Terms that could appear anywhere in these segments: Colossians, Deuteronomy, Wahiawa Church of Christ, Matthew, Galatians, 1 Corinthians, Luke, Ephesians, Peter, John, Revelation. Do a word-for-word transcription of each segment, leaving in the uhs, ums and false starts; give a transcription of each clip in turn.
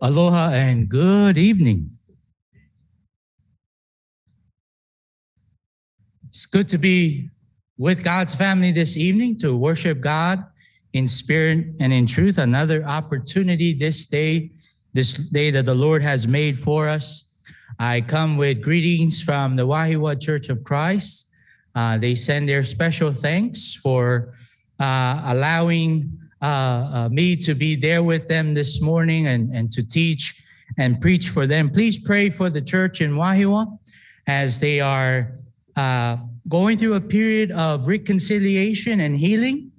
Aloha and good evening. It's good to be with God's family this evening to worship God in spirit and in truth. Another opportunity this day, this day that the Lord has made for us. I come with greetings from the Wahiawa Church of Christ. Uh, they send their special thanks for uh, allowing Uh, uh, me to be there with them this morning and, and to teach and preach for them. Please pray for the church in Wahiawa as they are uh, going through a period of reconciliation and healing,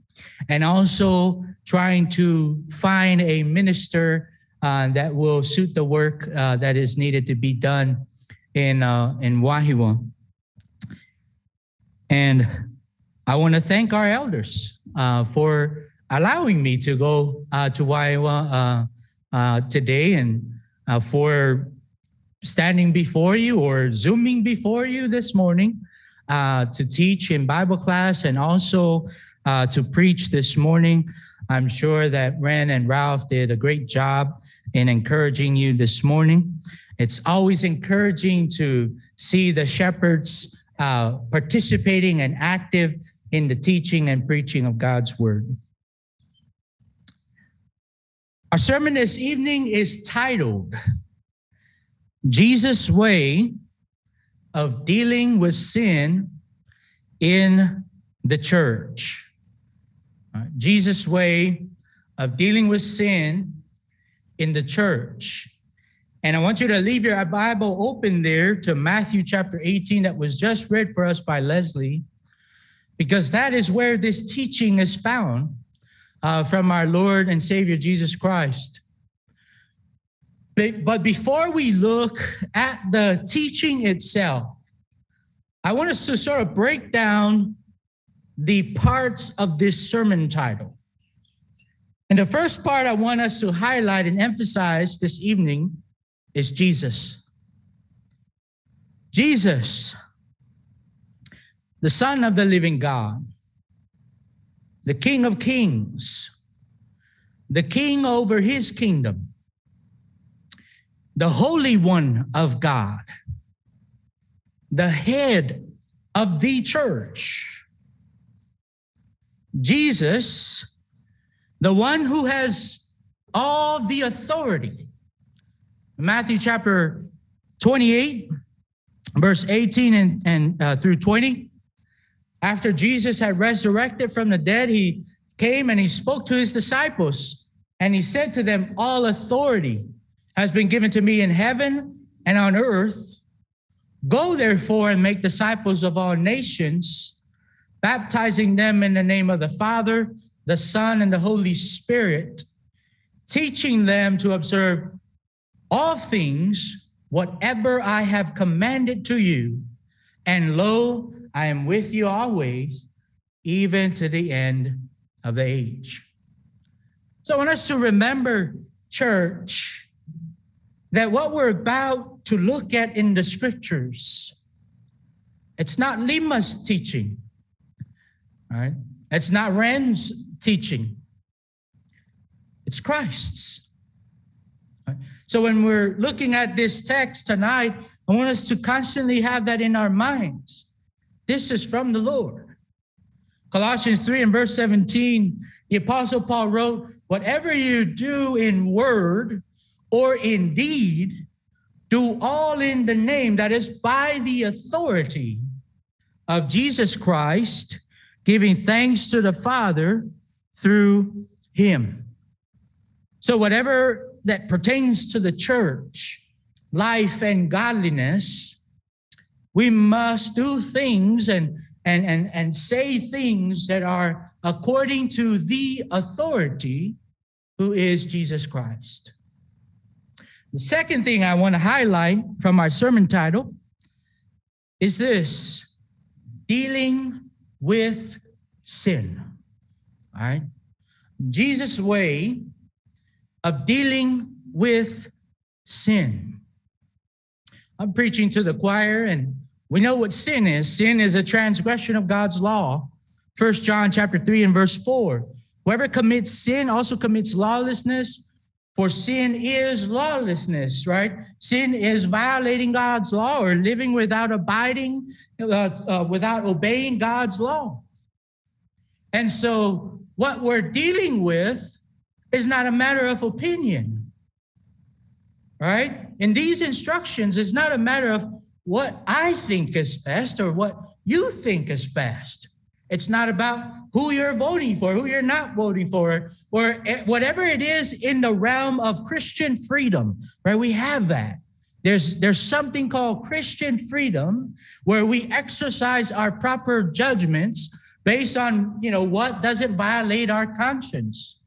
and also trying to find a minister uh, that will suit the work uh, that is needed to be done in, uh, in Wahiawa. And I want to thank our elders uh, for allowing me to go uh, to Wahiawa uh, uh, today, and uh, for standing before you or Zooming before you this morning uh, to teach in Bible class and also uh, to preach this morning. I'm sure that Ren and Ralph did a great job in encouraging you this morning. It's always encouraging to see the shepherds uh, participating and active in the teaching and preaching of God's word. Our sermon this evening is titled, Jesus' Way of Dealing with Sin in the Church. Right. Jesus' Way of Dealing with Sin in the Church. And I want you to leave your Bible open there to Matthew chapter eighteen that was just read for us by Leslie, because that is where this teaching is found. Uh, from our Lord and Savior, Jesus Christ. But, but before we look at the teaching itself, I want us to sort of break down the parts of this sermon title. And the first part I want us to highlight and emphasize this evening is Jesus. Jesus, the Son of the living God. The King of Kings, the King over his kingdom, the Holy One of God, the head of the church. Jesus, the one who has all the authority. Matthew chapter twenty-eight, verse eighteen and, and uh, through twenty. After Jesus had resurrected from the dead, he came and he spoke to his disciples, and he said to them, "All authority has been given to me in heaven and on earth. Go therefore and make disciples of all nations, baptizing them in the name of the Father, the Son, and the Holy Spirit, teaching them to observe all things, whatever I have commanded to you. And lo, I am with you always, even to the end of the age." So I want us to remember, church, that what we're about to look at in the scriptures, it's not Lima's teaching, all right? It's not Ren's teaching. It's Christ's. Right? So when we're looking at this text tonight, I want us to constantly have that in our minds. This is from the Lord. Colossians three and verse seventeen, the Apostle Paul wrote, "Whatever you do in word or in deed, do all in the name," that is by the authority of Jesus Christ, "giving thanks to the Father through him." So whatever that pertains to the church, life and godliness, we must do things and, and, and, and say things that are according to the authority who is Jesus Christ. The second thing I want to highlight from our sermon title is this, dealing with sin. All right? Jesus' way of dealing with sin. I'm preaching to the choir, and we know what sin is. Sin is a transgression of God's law. First John chapter three and verse four. Whoever commits sin also commits lawlessness, For sin is lawlessness, right? Sin is violating God's law or living without abiding, uh, uh, without obeying God's law. And so what we're dealing with is not a matter of opinion, right? In these instructions, it's not a matter of what I think is best or what you think is best. It's not about who you're voting for, who you're not voting for, or whatever it is in the realm of Christian freedom, right? We have that. There's, there's something called Christian freedom where we exercise our proper judgments based on, you know, what doesn't violate our conscience.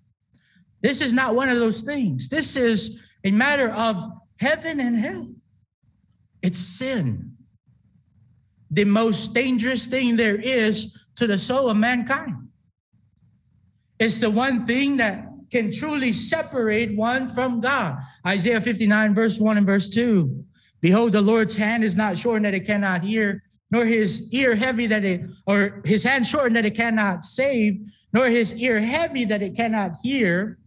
This is not one of those things. This is a matter of heaven and hell. It's sin. The most dangerous thing there is to the soul of mankind. It's the one thing that can truly separate one from God. Isaiah fifty-nine, verse one and verse two. Behold, the Lord's hand is not shortened that it cannot hear, nor his ear heavy that it, or his hand shortened that it cannot save, nor his ear heavy that it cannot hear.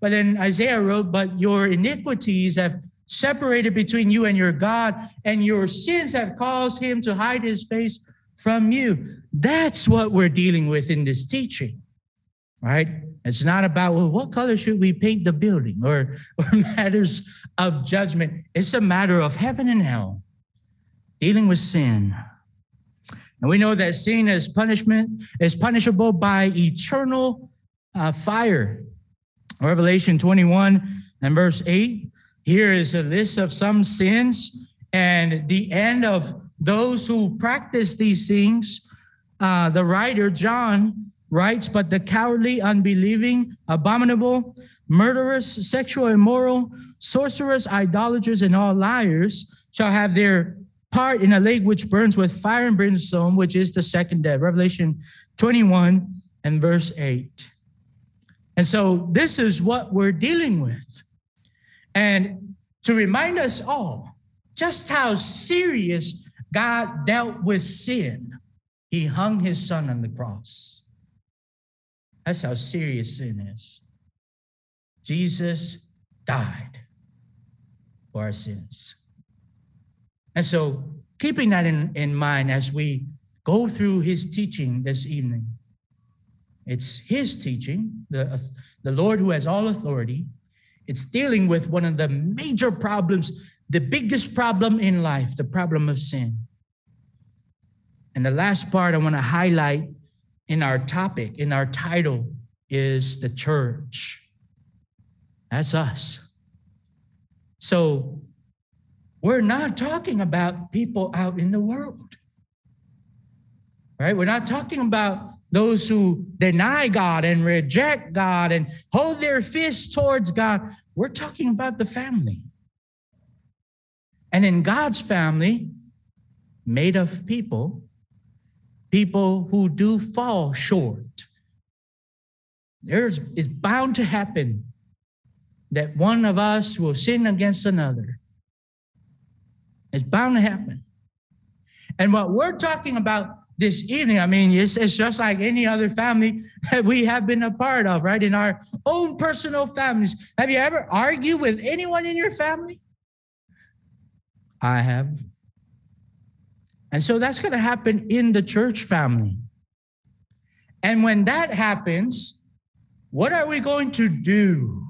But then Isaiah wrote, but your iniquities have separated between you and your God, and your sins have caused him to hide his face from you. That's what we're dealing with in this teaching, right? It's not about, well, what color should we paint the building, or, or matters of judgment. It's a matter of heaven and hell, dealing with sin. And we know that sin is punishment, is punishable by eternal uh, fire. Revelation twenty-one and verse eight. Here is a list of some sins, and the end of those who practice these things. Uh, the writer, John, writes, but the cowardly, unbelieving, abominable, murderers, sexual, immoral, sorcerers, idolaters, and all liars shall have their part in a lake which burns with fire and brimstone, which is the second death. Revelation twenty-one and verse eight. And so this is what we're dealing with. And to remind us all just how serious God dealt with sin, he hung his son on the cross. That's how serious sin is. Jesus died for our sins. And so keeping that in, in mind as we go through his teaching this evening, it's his teaching, the, the Lord who has all authority. It's dealing with one of the major problems, the biggest problem in life, the problem of sin. And the last part I want to highlight in our topic, in our title, is the church. That's us. So we're not talking about people out in the world, right? We're not talking about those who deny God and reject God and hold their fists towards God. We're talking about the family. And in God's family, made of people, people who do fall short. There's, it's bound to happen that one of us will sin against another. It's bound to happen. And what we're talking about this evening, I mean, it's, it's just like any other family that we have been a part of, right? In our own personal families. Have you ever argued with anyone in your family? I have. And so that's going to happen in the church family. And when that happens, what are we going to do,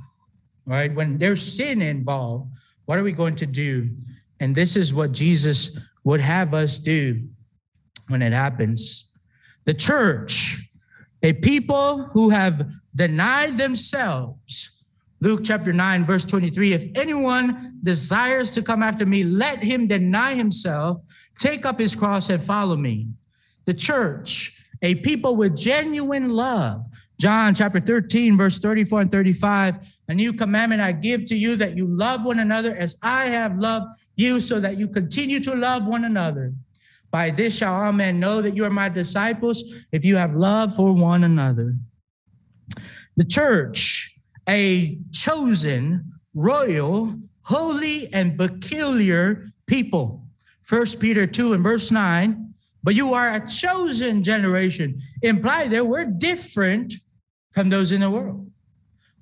right? When there's sin involved, what are we going to do? And this is what Jesus would have us do. When it happens, the church, a people who have denied themselves. Luke chapter nine, verse twenty-three, if anyone desires to come after me, let him deny himself, take up his cross and follow me. The church, a people with genuine love. John chapter thirteen, verse thirty-four and thirty-five, a new commandment I give to you that you love one another as I have loved you, so that you continue to love one another. By this shall all men know that you are my disciples, if you have love for one another. The church, a chosen, royal, holy, and peculiar people. First Peter two and verse nine, but you are a chosen generation. Imply that we're different from those in the world.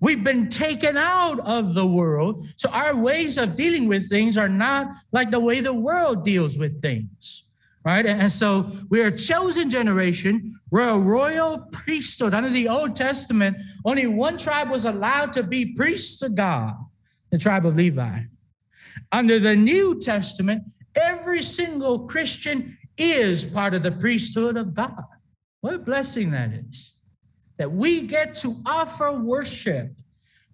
We've been taken out of the world. So our ways of dealing with things are not like the way the world deals with things. Right? And so we're a chosen generation. We're a royal priesthood. Under the Old Testament, only one tribe was allowed to be priests to God, the tribe of Levi. Under the New Testament, every single Christian is part of the priesthood of God. What a blessing that is, that we get to offer worship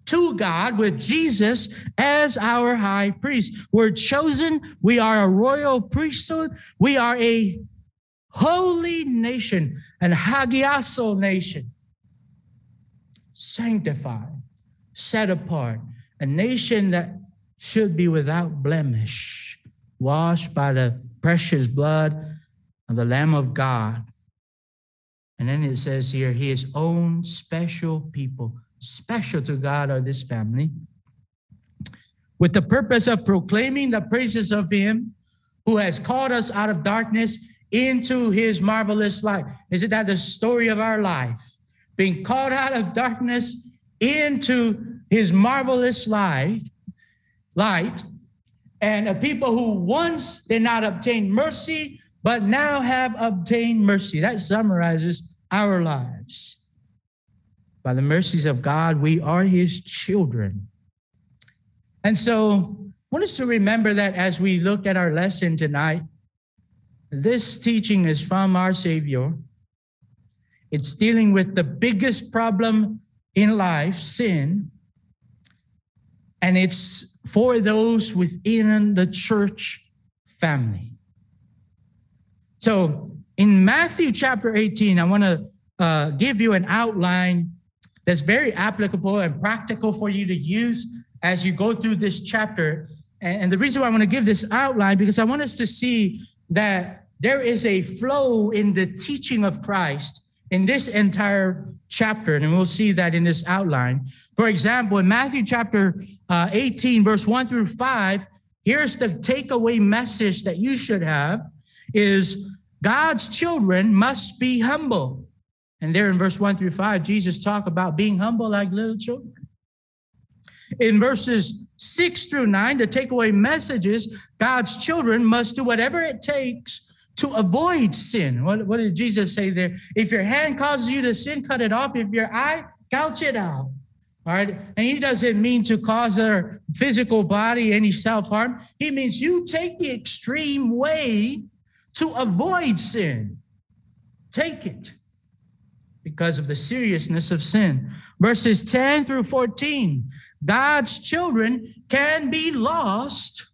to God with Jesus as our high priest. We're chosen. We are a royal priesthood. We are a holy nation, an hagiaso nation, sanctified, set apart, a nation that should be without blemish, washed by the precious blood of the Lamb of God. And then it says here, his own special people. Special to God are this family, with the purpose of proclaiming the praises of him who has called us out of darkness into his marvelous light. Isn't that the story of our life? Being called out of darkness into his marvelous light, light, and a people who once did not obtain mercy, but now have obtained mercy. That summarizes our lives. By the mercies of God, we are his children. And so I want us to remember that as we look at our lesson tonight. This teaching is from our Savior. It's dealing with the biggest problem in life, sin. And it's for those within the church family. So in Matthew chapter eighteen, I want to uh, give you an outline that's very applicable and practical for you to use as you go through this chapter. And the reason why I want to give this outline, because I want us to see that there is a flow in the teaching of Christ in this entire chapter. And we'll see that in this outline. For example, in Matthew chapter uh, eighteen, verse one through five, here's the takeaway message that you should have is God's children must be humble. And there in verse one through five, Jesus talked about being humble like little children. In verses six through nine, the takeaway message is God's children must do whatever it takes to avoid sin. What, what did Jesus say there? If your hand causes you to sin, cut it off. If your eye, gouge it out. All right. And he doesn't mean to cause their physical body any self-harm. He means you take the extreme way to avoid sin. Take it. Because of the seriousness of sin. Verses ten through fourteen, God's children can be lost,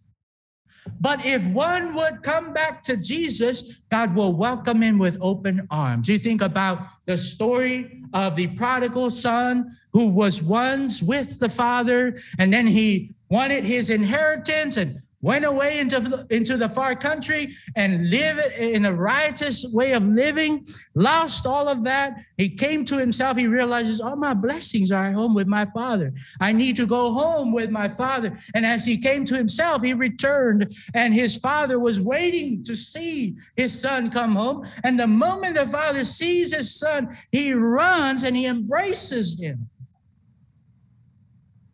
but if one would come back to Jesus, God will welcome him with open arms. You think about the story of the prodigal son who was once with the father, and then he wanted his inheritance and went away into the, into the far country and lived in a riotous way of living, lost all of that. He came to himself. He realizes, all my blessings are at home with my father. I need to go home with my father. And as he came to himself, he returned, and his father was waiting to see his son come home. And the moment the father sees his son, he runs and he embraces him.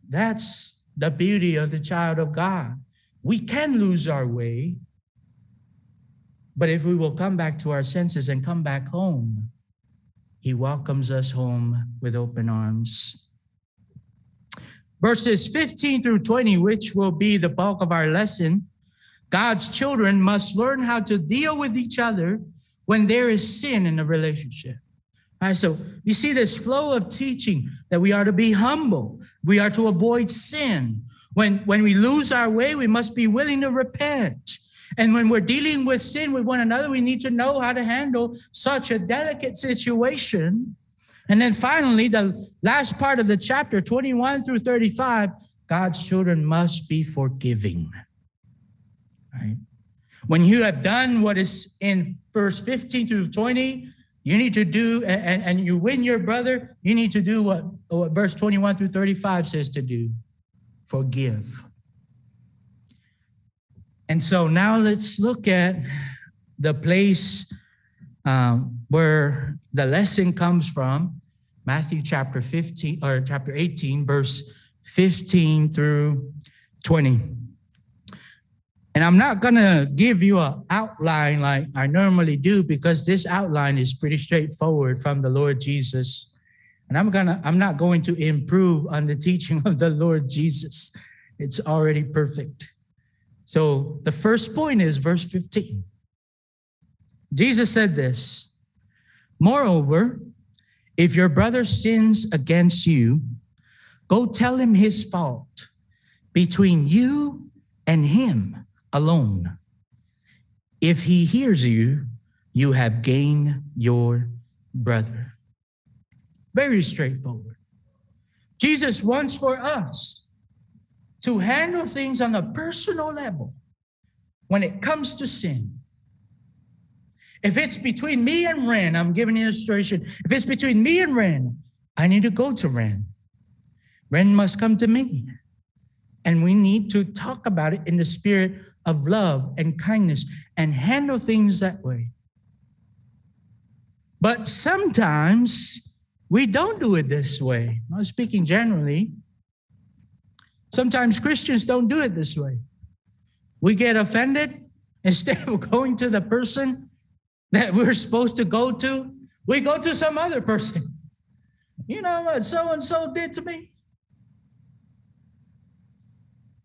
That's the beauty of the child of God. We can lose our way, but if we will come back to our senses and come back home, he welcomes us home with open arms. Verses fifteen through twenty, which will be the bulk of our lesson, God's children must learn how to deal with each other when there is sin in a relationship. All right, so you see this flow of teaching that we are to be humble. We are to avoid sin. When, when we lose our way, we must be willing to repent. And when we're dealing with sin with one another, we need to know how to handle such a delicate situation. And then finally, the last part of the chapter, twenty-one through thirty-five, God's children must be forgiving. Right? When you have done what is in verse fifteen through twenty, you need to do, and, and you win your brother, you need to do what, what verse twenty-one through thirty-five says to do. Forgive. And so now let's look at the place um, where the lesson comes from, Matthew chapter fifteen or chapter eighteen, verse fifteen through twenty. And I'm not going to give you an outline like I normally do, because this outline is pretty straightforward from the Lord Jesus. And I'm gonna I'm not going to improve on the teaching of the Lord Jesus. It's already perfect. So the first point is verse fifteen. Jesus said this: "Moreover, if your brother sins against you, go tell him his fault between you and him alone. If he hears you, you have gained your brother." Very straightforward. Jesus wants for us to handle things on a personal level when it comes to sin. If it's between me and Ren, I'm giving an illustration. If it's between me and Ren, I need to go to Ren. Ren must come to me. And we need to talk about it in the spirit of love and kindness and handle things that way. But sometimes we don't do it this way. I'm speaking generally. Sometimes Christians don't do it this way. We get offended. Instead of going to the person that we're supposed to go to, we go to some other person. You know what so-and-so did to me?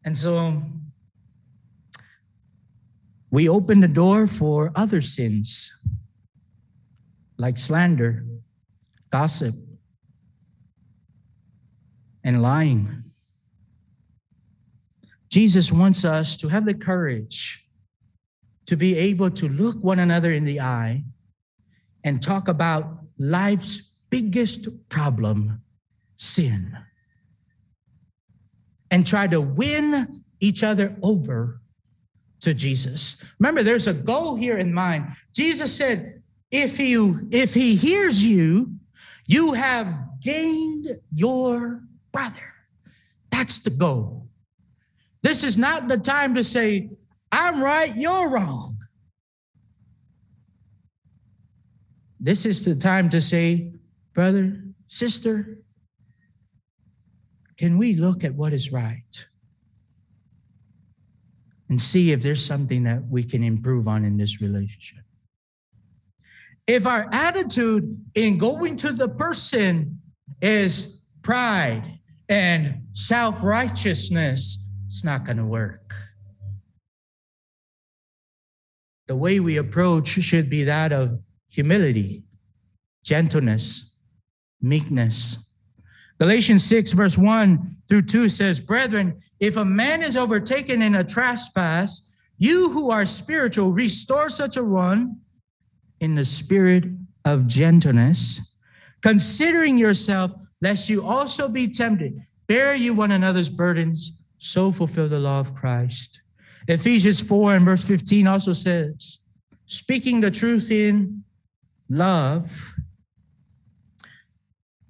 And so we open the door for other sins, like slander, gossip, and lying. Jesus wants us to have the courage to be able to look one another in the eye and talk about life's biggest problem, sin, and try to win each other over to Jesus. Remember, there's a goal here in mind. Jesus said, if you, if he hears you, you have gained your brother. That's the goal. This is not the time to say, I'm right, you're wrong. This is the time to say, brother, sister, can we look at what is right and see if there's something that we can improve on in this relationship? If our attitude in going to the person is pride and self-righteousness, it's not going to work. The way we approach should be that of humility, gentleness, meekness. Galatians six, verse one through two says, "Brethren, if a man is overtaken in a trespass, you who are spiritual, restore such a one in the spirit of gentleness, considering yourself, lest you also be tempted. Bear you one another's burdens, so fulfill the law of Christ." Ephesians four and verse fifteen also says, "Speaking the truth in love,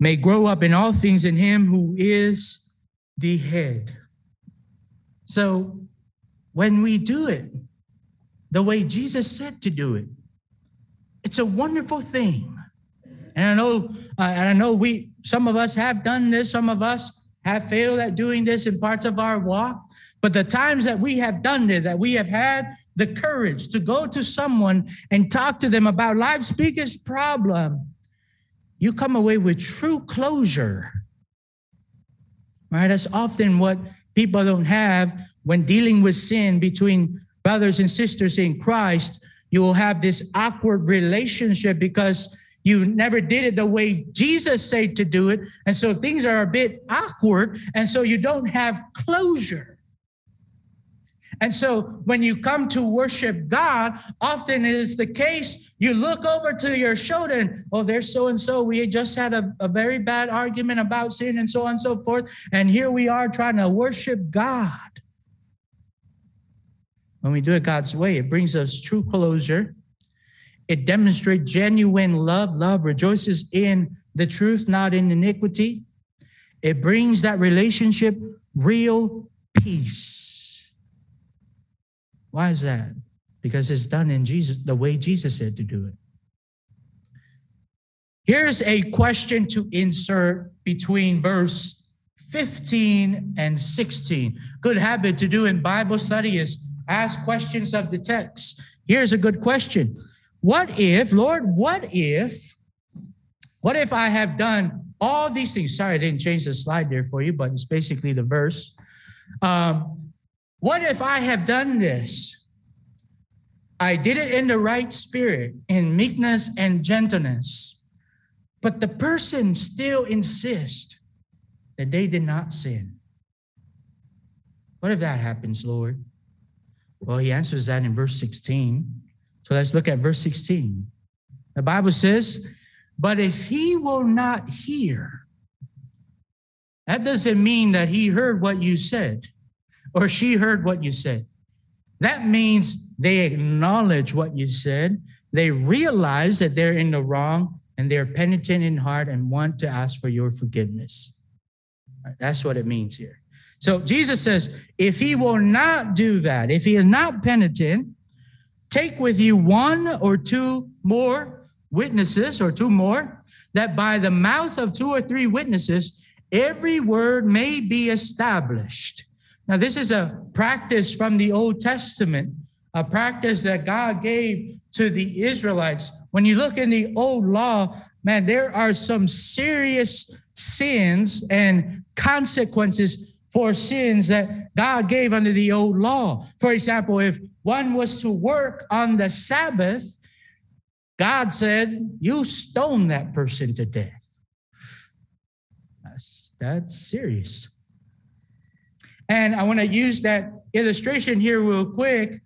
may grow up in all things in him who is the head." So when we do it the way Jesus said to do it, it's a wonderful thing. And I know, uh, and I know we, some of us have done this, some of us have failed at doing this in parts of our walk. But the times that we have done it, that we have had the courage to go to someone and talk to them about life's biggest problem, you come away with true closure. Right? That's often what people don't have when dealing with sin between brothers and sisters in Christ. You will have this awkward relationship because you never did it the way Jesus said to do it. And so things are a bit awkward. And so you don't have closure. And so when you come to worship God, often it is the case, you look over to your shoulder and, oh, there's so-and-so. We just had a, a very bad argument about sin and so on and so forth. And here we are trying to worship God. When we do it God's way, it brings us true closure. It demonstrates genuine love. Love rejoices in the truth, not in iniquity. It brings that relationship real peace. Why is that? Because it's done in Jesus, the way Jesus said to do it. Here's a question to insert between verse fifteen and sixteen. Good habit to do in Bible study is ask questions of the text. Here's a good question. What if, Lord, what if, what if I have done all these things? Sorry, I didn't change the slide there for you, but it's basically the verse. Um, what if I have done this? I did it in the right spirit, in meekness and gentleness. But the person still insists that they did not sin. What if that happens, Lord? Well, he answers that in verse sixteen. So let's look at verse sixteen. The Bible says, but if he will not hear, that doesn't mean that he heard what you said or she heard what you said. That means they acknowledge what you said. They realize that they're in the wrong and they're penitent in heart and want to ask for your forgiveness. That's what it means here. So Jesus says, if he will not do that, if he is not penitent, take with you one or two more witnesses or two more, that by the mouth of two or three witnesses, every word may be established. Now, this is a practice from the Old Testament, a practice that God gave to the Israelites. When you look in the old law, man, there are some serious sins and consequences for sins that God gave under the old law. For example, if one was to work on the Sabbath, God said, you stone that person to death. That's, that's serious. And I want to use that illustration here real quick.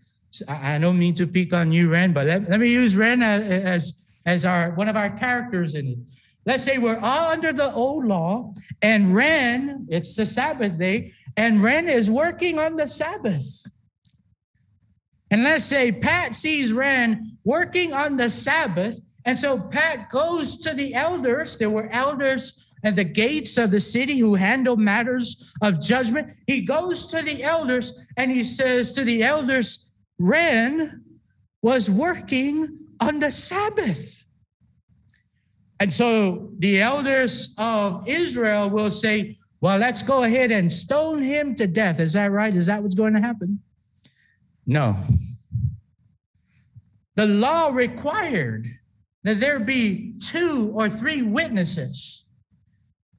I don't mean to pick on you, Ren, but let, let me use Ren as, as our one of our characters in it. Let's say we're all under the old law, and Ren, it's the Sabbath day, and Ren is working on the Sabbath. And let's say Pat sees Ren working on the Sabbath, and so Pat goes to the elders. There were elders at the gates of the city who handle matters of judgment. He goes to the elders, and he says to the elders, Ren was working on the Sabbath. And so the elders of Israel will say, well, let's go ahead and stone him to death. Is that right? Is that what's going to happen? No. The law required that there be two or three witnesses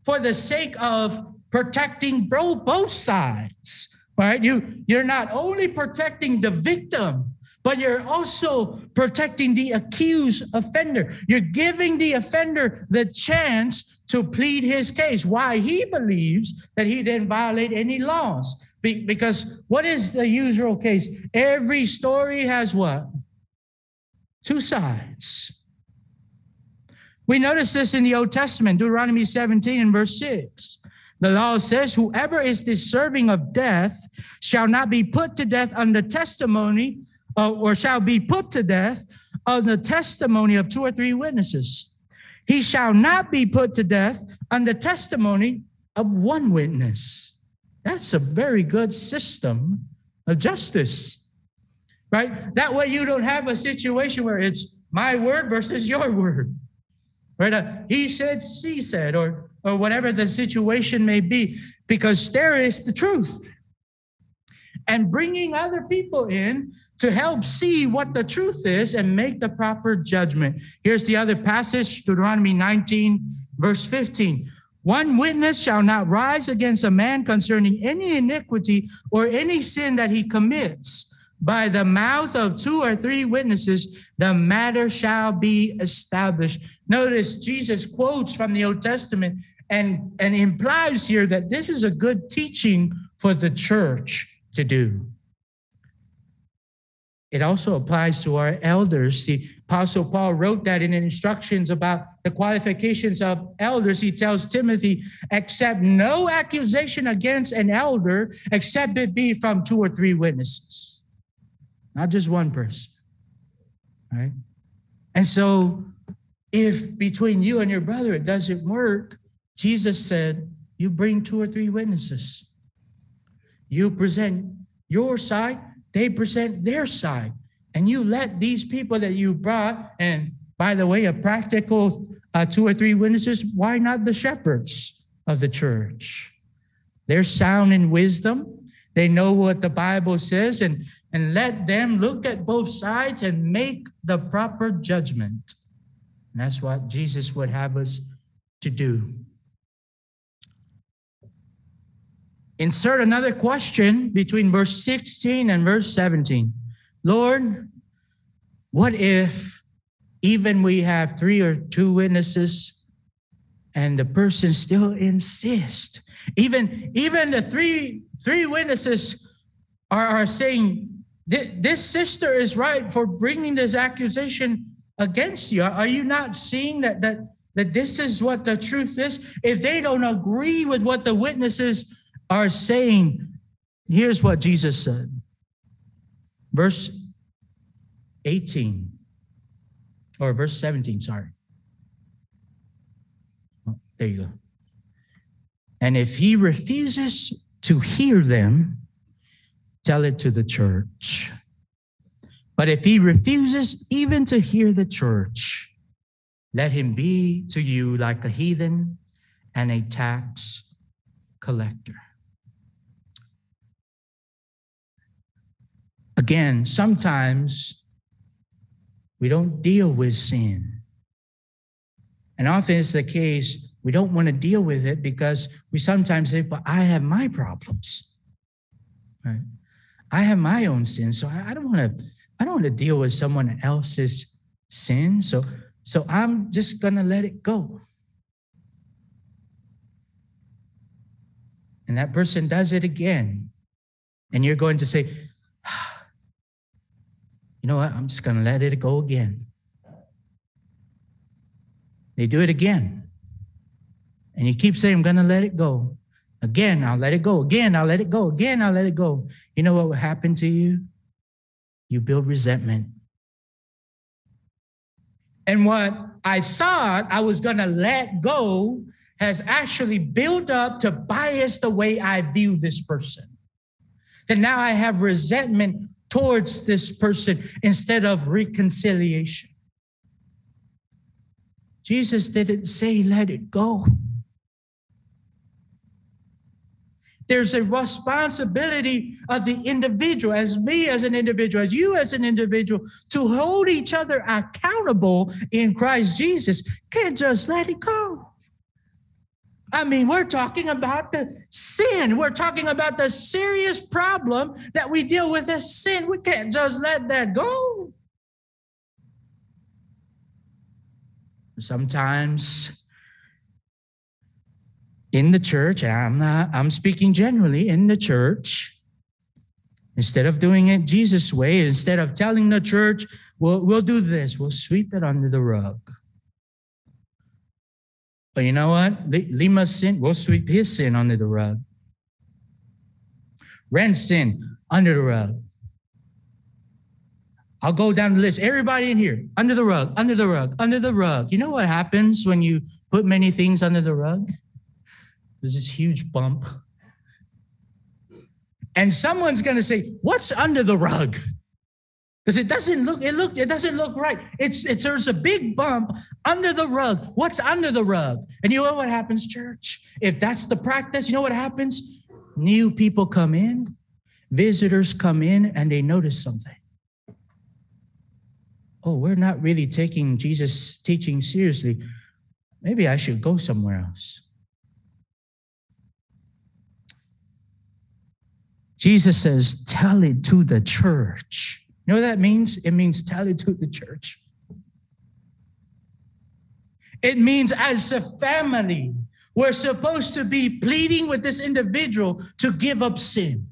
for the sake of protecting both sides, right? You, you're not only protecting the victim, but you're also protecting the accused offender. You're giving the offender the chance to plead his case, why he believes that he didn't violate any laws. Be- because what is the usual case? Every story has what? Two sides. We notice this in the Old Testament, Deuteronomy seventeen and verse six. The law says, whoever is deserving of death shall not be put to death under testimony, Uh, or shall be put to death on the testimony of two or three witnesses. He shall not be put to death on the testimony of one witness. That's a very good system of justice, right? That way you don't have a situation where it's my word versus your word, right? Uh, he said, she said, or, or whatever the situation may be, because there is the truth. And bringing other people in to help see what the truth is and make the proper judgment. Here's the other passage, Deuteronomy nineteen, verse fifteen. One witness shall not rise against a man concerning any iniquity or any sin that he commits. By the mouth of two or three witnesses, the matter shall be established. Notice Jesus quotes from the Old Testament and, and implies here that this is a good teaching for the church to do. It also applies to our elders. The Apostle Paul wrote that in instructions about the qualifications of elders. He tells Timothy, accept no accusation against an elder, except it be from two or three witnesses, not just one person, right? And so if between you and your brother it doesn't work, Jesus said, you bring two or three witnesses. You present your side, they present their side. And you let these people that you brought, and by the way, a practical uh, two or three witnesses, why not the shepherds of the church? They're sound in wisdom. They know what the Bible says, and, and let them look at both sides and make the proper judgment. And that's what Jesus would have us to do. Insert another question between verse sixteen and verse seventeen. Lord, what if even we have three or two witnesses and the person still insists? Even, even the three, three witnesses are, are saying, this sister is right for bringing this accusation against you. Are you not seeing that, that, that this is what the truth is? If they don't agree with what the witnesses are saying, here's what Jesus said. Verse eighteen, or verse seventeen, sorry. Oh, there you go. And if he refuses to hear them, tell it to the church. But if he refuses even to hear the church, let him be to you like a heathen and a tax collector. Again, sometimes we don't deal with sin. And often it's the case, we don't want to deal with it because we sometimes say, but I have my problems. Right? I have my own sin, so I don't want to, I don't want to deal with someone else's sin. So, so I'm just going to let it go. And that person does it again. And you're going to say, you know what? I'm just going to let it go again. They do it again. And you keep saying, I'm going to let it go. Again, I'll let it go. Again, I'll let it go. Again, I'll let it go. You know what will happen to you? You build resentment. And what I thought I was going to let go has actually built up to bias the way I view this person. And now I have resentment towards this person instead of reconciliation. Jesus didn't say, let it go. There's a responsibility of the individual, as me as an individual, as you as an individual, to hold each other accountable in Christ Jesus. Can't just let it go. I mean, we're talking about the sin. We're talking about the serious problem that we deal with as sin. We can't just let that go. Sometimes in the church, and I'm not, I'm speaking generally in the church, instead of doing it Jesus' way, instead of telling the church, we'll, we'll do this, we'll sweep it under the rug. But you know what? Lima's sin, we'll sweep his sin under the rug. Ren's sin, under the rug. I'll go down the list. Everybody in here, under the rug, under the rug, under the rug. You know what happens when you put many things under the rug? There's this huge bump. And someone's going to say, what's under the rug? Because it doesn't look, it look, it doesn't look right. It's, it's, there's a big bump under the rug. What's under the rug? And you know what happens, church? If that's the practice, you know what happens? New people come in, visitors come in, and they notice something. Oh, we're not really taking Jesus' teaching seriously. Maybe I should go somewhere else. Jesus says, tell it to the church. You know what that means? It means tell it to the church. It means as a family, we're supposed to be pleading with this individual to give up sin.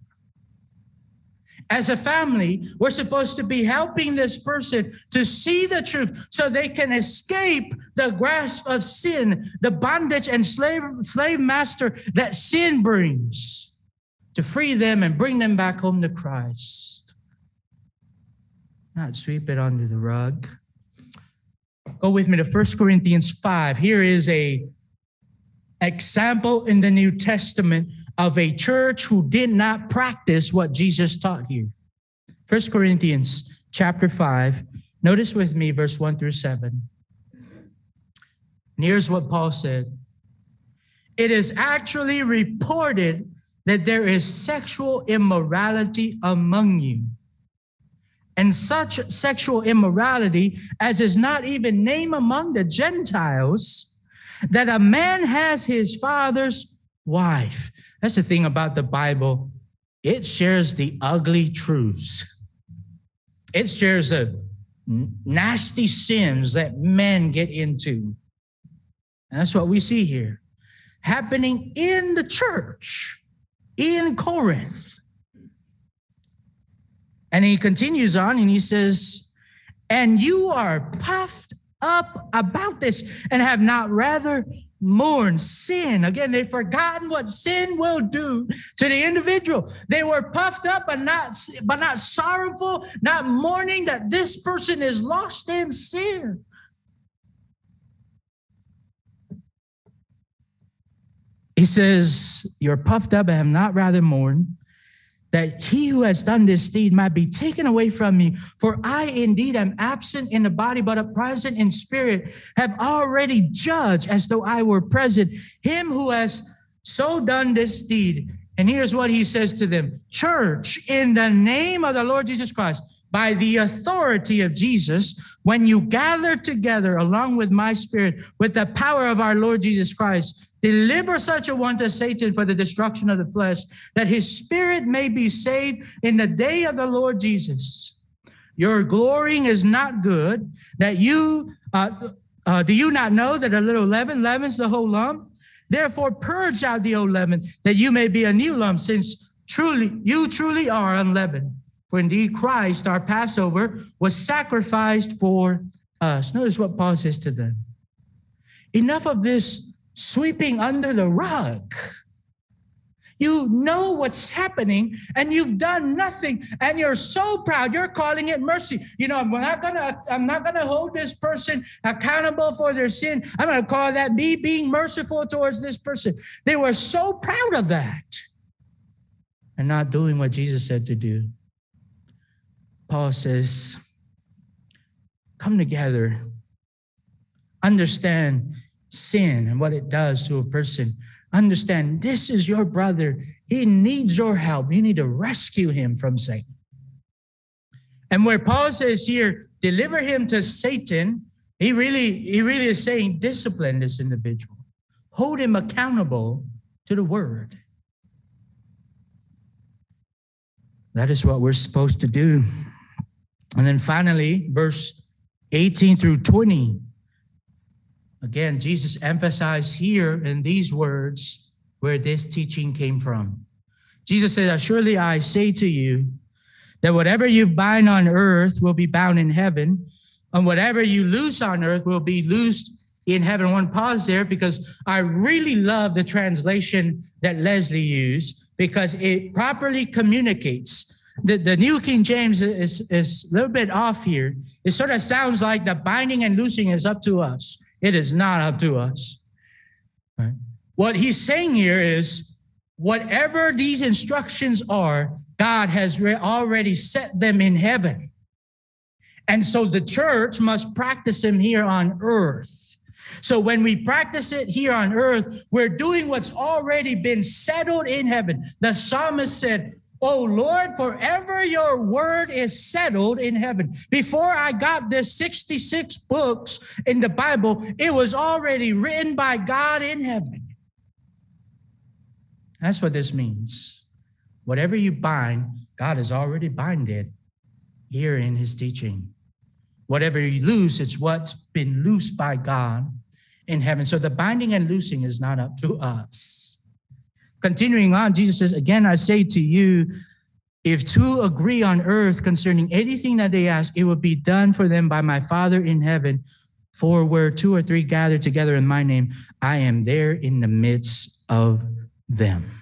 As a family, we're supposed to be helping this person to see the truth so they can escape the grasp of sin, the bondage and slave, slave master that sin brings, to free them and bring them back home to Christ. Not sweep it under the rug. Go with me to First Corinthians five. Here is a example in the New Testament of a church who did not practice what Jesus taught here. First Corinthians chapter five. Notice with me verse one through seven. And here's what Paul said. It is actually reported that there is sexual immorality among you, and such sexual immorality as is not even named among the Gentiles, that a man has his father's wife. That's the thing about the Bible. It shares the ugly truths. It shares the nasty sins that men get into. And that's what we see here happening in the church in Corinth. And he continues on and he says, and you are puffed up about this and have not rather mourned sin. Again, they've forgotten what sin will do to the individual. They were puffed up but not, but not sorrowful, not mourning that this person is lost in sin. He says, you're puffed up and have not rather mourned, that he who has done this deed might be taken away from me. For I indeed am absent in the body, but am present in spirit, have already judged as though I were present him who has so done this deed. And here's what he says to them. Church, in the name of the Lord Jesus Christ, by the authority of Jesus, when you gather together along with my spirit, with the power of our Lord Jesus Christ, deliver such a one to Satan for the destruction of the flesh, that his spirit may be saved in the day of the Lord Jesus. Your glorying is not good, that you, uh, uh, do you not know that a little leaven leavens the whole lump? Therefore purge out the old leaven, that you may be a new lump, since truly you truly are unleavened. For indeed Christ, our Passover, was sacrificed for us. Notice what Paul says to them. Enough of this sweeping under the rug. You know what's happening and you've done nothing and you're so proud. You're calling it mercy. You know, I'm not gonna, I'm not gonna hold this person accountable for their sin. I'm gonna call that me being merciful towards this person. They were so proud of that and not doing what Jesus said to do. Paul says, come together, understand sin and what it does to a person. Understand this is your brother. He needs your help. You need to rescue him from Satan. And where Paul says here, deliver him to Satan, he really, he really is saying discipline this individual. Hold him accountable to the word. That is what we're supposed to do. And then finally, verse eighteen through twenty. Again, Jesus emphasized here in these words where this teaching came from. Jesus said, surely I say to you that whatever you bind on earth will be bound in heaven, and whatever you loose on earth will be loosed in heaven. I want to pause there because I really love the translation that Leslie used because it properly communicates. The, the New King James is, is a little bit off here. It sort of sounds like the binding and loosing is up to us. It is not up to us. Right? What he's saying here is whatever these instructions are, God has re- already set them in heaven. And so the church must practice them here on earth. So when we practice it here on earth, we're doing what's already been settled in heaven. The psalmist said, oh, Lord, forever your word is settled in heaven. Before I got this sixty-six books in the Bible, it was already written by God in heaven. That's what this means. Whatever you bind, God has already binded here in his teaching. Whatever you loose, it's what's been loosed by God in heaven. So the binding and loosing is not up to us. Continuing on, Jesus says, again, I say to you, if two agree on earth concerning anything that they ask, it will be done for them by my Father in heaven. For where two or three gather together in my name, I am there in the midst of them.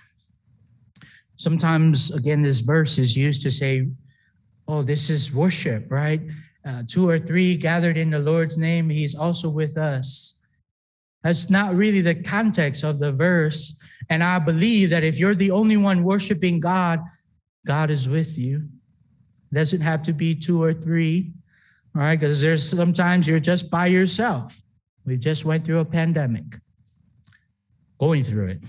Sometimes, again, this verse is used to say, oh, this is worship, right? Uh, two or three gathered in the Lord's name, he's also with us. That's not really the context of the verse. And I believe that if you're the only one worshiping God, God is with you. It doesn't have to be two or three, all right? Because there's sometimes you're just by yourself. We just went through a pandemic, going through it.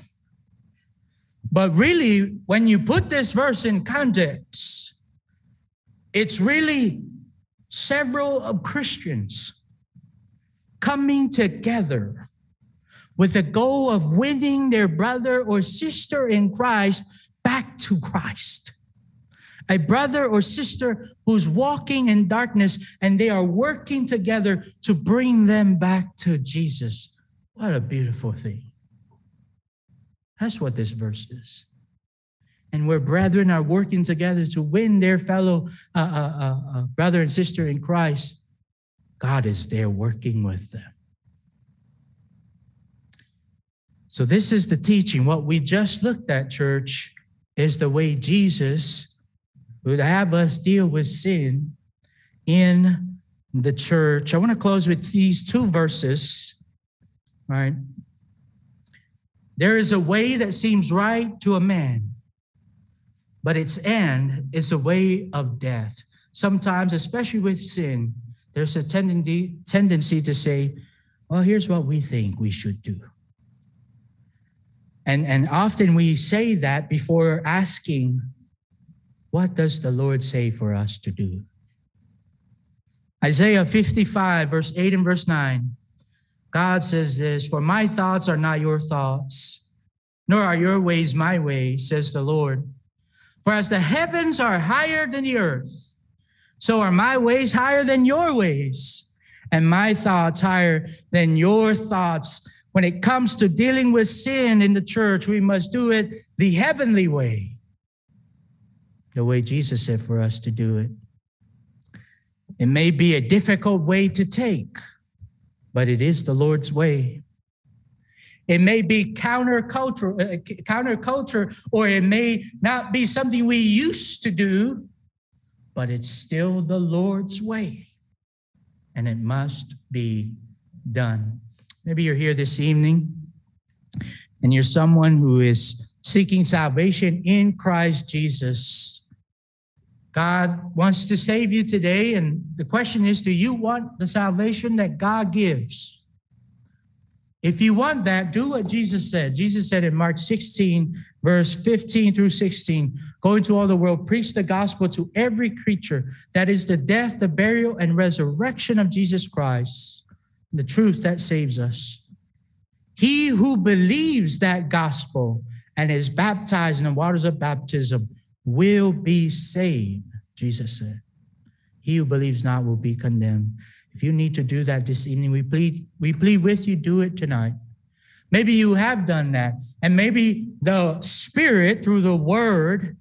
But really, when you put this verse in context, it's really several of Christians coming together with the goal of winning their brother or sister in Christ back to Christ. A brother or sister who's walking in darkness, and they are working together to bring them back to Jesus. What a beautiful thing. That's what this verse is. And where brethren are working together to win their fellow uh, uh, uh, brother and sister in Christ, God is there working with them. So this is the teaching. What we just looked at, church, is the way Jesus would have us deal with sin in the church. I want to close with these two verses, all right? There is a way that seems right to a man, but its end is a way of death. Sometimes, especially with sin, there's a tendency, tendency to say, well, here's what we think we should do. And, and often we say that before asking, what does the Lord say for us to do? Isaiah fifty-five, verse eight and verse nine. God says this, for my thoughts are not your thoughts, nor are your ways my ways, says the Lord. For as the heavens are higher than the earth, so are my ways higher than your ways, and my thoughts higher than your thoughts. When it comes to dealing with sin in the church, we must do it the heavenly way, the way Jesus said for us to do it. It may be a difficult way to take, but it is the Lord's way. It may be counterculture, counterculture, or it may not be something we used to do, but it's still the Lord's way, and it must be done. Maybe you're here this evening, and you're someone who is seeking salvation in Christ Jesus. God wants to save you today, and the question is, do you want the salvation that God gives? If you want that, do what Jesus said. Jesus said in Mark sixteen, verse fifteen through sixteen, go into all the world, preach the gospel to every creature. That is the death, the burial, and resurrection of Jesus Christ, the truth that saves us. He who believes that gospel and is baptized in the waters of baptism will be saved, Jesus said. He who believes not will be condemned. If you need to do that this evening, we plead, we plead with you, do it tonight. Maybe you have done that, and maybe the Spirit through the Word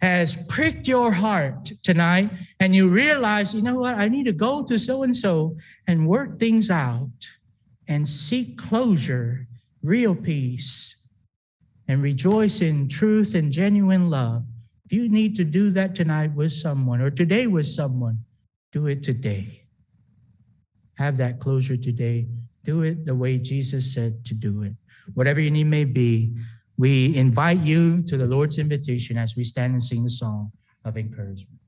has pricked your heart tonight, and you realize, you know what, I need to go to so-and-so and work things out and seek closure, real peace, and rejoice in truth and genuine love. If you need to do that tonight with someone, or today with someone, do it today. Have that closure today. Do it the way Jesus said to do it. Whatever your need may be, we invite you to the Lord's invitation as we stand and sing the song of encouragement.